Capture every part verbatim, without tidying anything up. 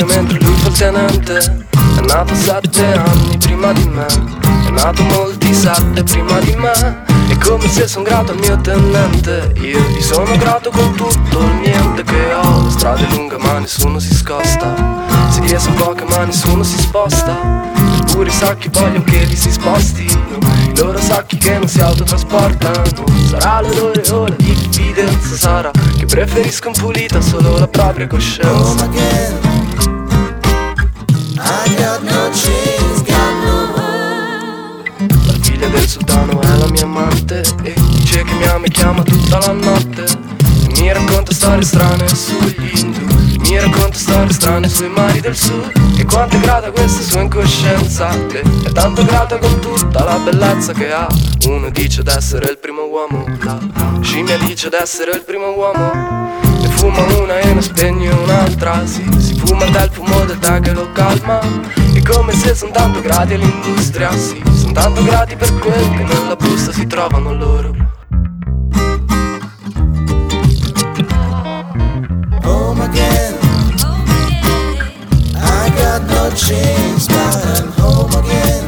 radio mentre lui fa il tenente. È nato sette anni prima di me, è nato molti sette prima di me. E come se son grato al mio tenente, io gli sono grato con tutto il niente che ho. La strada è lunga ma nessuno si scosta, si riesce poca ma nessuno si sposta. Eppure i sacchi vogliono che li si spostino, i loro sacchi che non si autotrasportano. Sarà l'odore o la diffidenza, sarà che preferiscono pulita solo la propria coscienza. Home again, I got no cheese, got no home. La figlia del sultano è la mia amante e dice che mi ama e chiama tutta la notte. E mi racconta storie strane sugli hindu, mi racconta storie strane sui mari del sud. E quanto è grata questa sua incoscienza, che è tanto grata con tutta la bellezza che ha. Uno dice d'essere il primo uomo, la scimmia dice d'essere il primo uomo. Ne fuma una e ne spegne un'altra, si, si fuma dal fumo del tè che lo calma. E come se son tanto grati all'industria, sì, son tanto grati per quel che nella busta si trovano loro. Change, but I'm home again.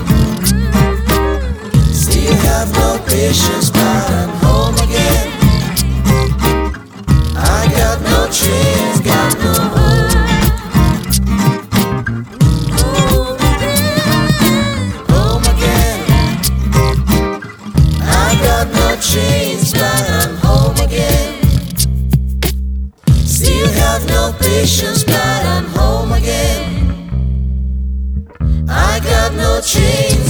Still have no patience, but I'm home again. I got no chains, got no home. Home again, home again. I got no chains, but I'm home again. Still have no patience, but I'm home again. I got no chains.